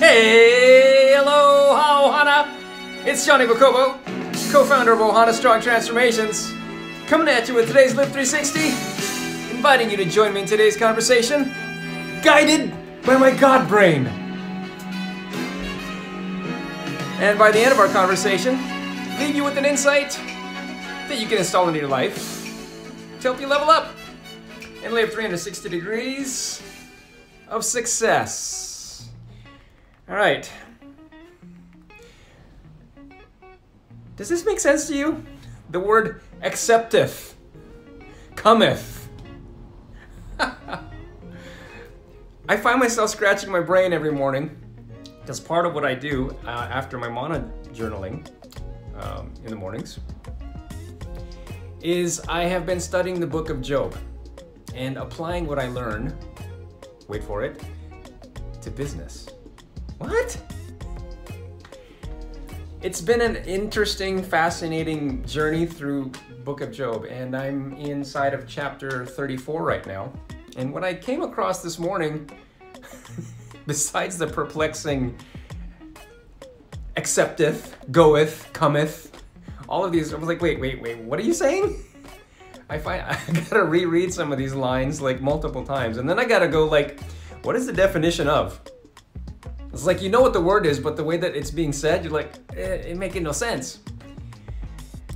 Hey, hello, Ohana! It's Johnny Bokobo, co-founder of Ohana Strong Transformations, coming at you with today's Lift 360, inviting you to join me in today's conversation, guided by my God brain. And by the end of our conversation, leave you with an insight that you can install into your life to help you level up and live 360 degrees of success. All right. Does this make sense to you? The word accepteth, cometh. I find myself scratching my brain every morning. That's part of what I do after my mono journaling in the mornings, is I have been studying the book of Job and applying what I learn, wait for it, to business. What? It's been an interesting, fascinating journey through Book of Job, and I'm inside of chapter 34 right now. And what I came across this morning, besides the perplexing accepteth, goeth, cometh, all of these, I was like, wait, what are you saying? I gotta reread some of these lines like multiple times, and then I gotta go like, what is the definition of? It's like, you know what the word is, but the way that it's being said, you're like, it making no sense.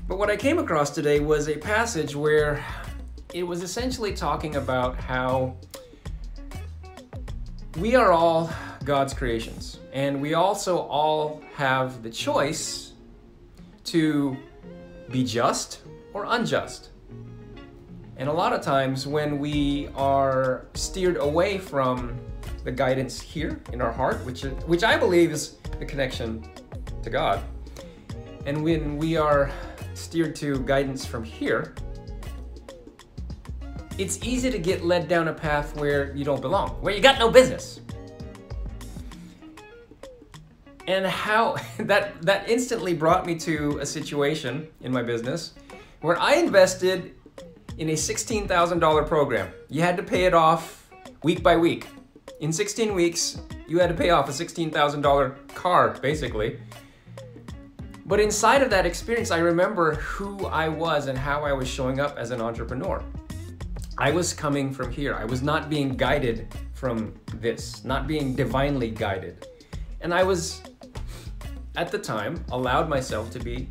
But what I came across today was a passage where it was essentially talking about how we are all God's creations. And we also all have the choice to be just or unjust. And a lot of times when we are steered away from the guidance here in our heart, which I believe is the connection to God. And when we are steered to guidance from here, it's easy to get led down a path where you don't belong, where you got no business. And how that instantly brought me to a situation in my business where I invested in a $16,000 program. You had to pay it off week by week. In 16 weeks, you had to pay off a $16,000 car, basically. But inside of that experience, I remember who I was and how I was showing up as an entrepreneur. I was coming from here. I was not being guided from this, not being divinely guided. And I was, at the time, allowed myself to be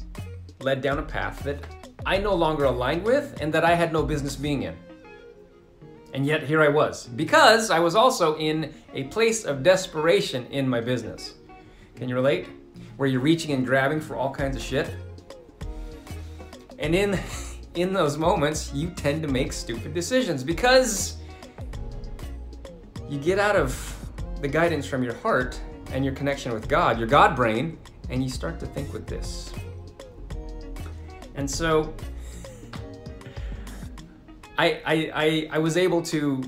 led down a path that I no longer aligned with and that I had no business being in. And yet here I was, because I was also in a place of desperation in my business. Can you relate? Where you're reaching and grabbing for all kinds of shit. And in those moments, you tend to make stupid decisions because you get out of the guidance from your heart and your connection with God, your God brain, and you start to think with this. And so I was able to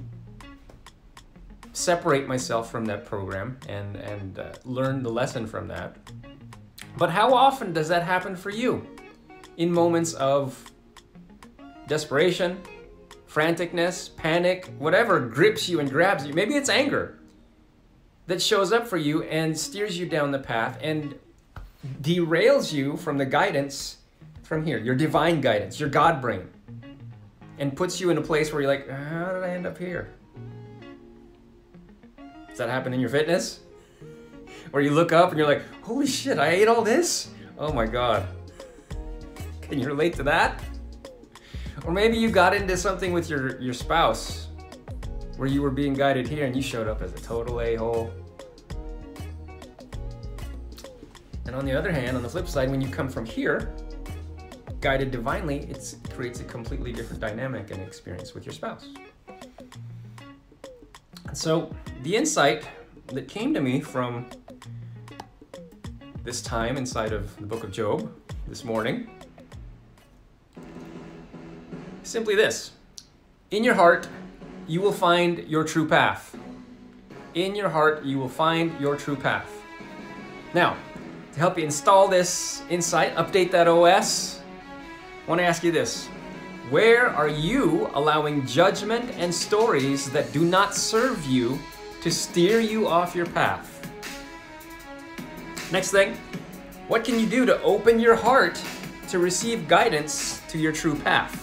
separate myself from that program and learn the lesson from that. But how often does that happen for you? In moments of desperation, franticness, panic, whatever grips you and grabs you. Maybe it's anger that shows up for you and steers you down the path and derails you from the guidance from here, your divine guidance, your God brain, and puts you in a place where you're like, how did I end up here? Does that happen in your fitness? Where you look up and you're like, holy shit, I ate all this? Oh my God. Can you relate to that? Or maybe you got into something with your spouse where you were being guided here and you showed up as a total a-hole. And on the other hand, on the flip side, when you come from here, guided divinely, it creates a completely different dynamic and experience with your spouse. So the insight that came to me from this time inside of the Book of Job this morning, simply this: in your heart, you will find your true path. In your heart, you will find your true path. Now, to help you install this insight, update that OS, I want to ask you this. Where are you allowing judgment and stories that do not serve you to steer you off your path? Next thing, what can you do to open your heart to receive guidance to your true path?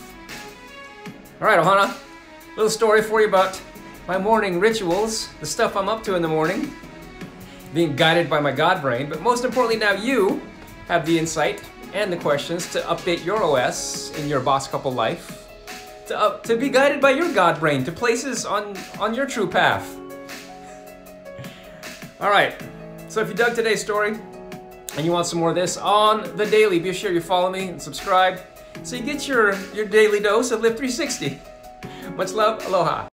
All right, Ohana, a little story for you about my morning rituals, the stuff I'm up to in the morning, being guided by my God brain, but most importantly now you have the insight and the questions to update your OS in your boss couple life, to be guided by your God brain to places on your true path. All right, so if you dug today's story and you want some more of this on the daily, be sure you follow me and subscribe so you get your daily dose of Live 360. Much love, aloha.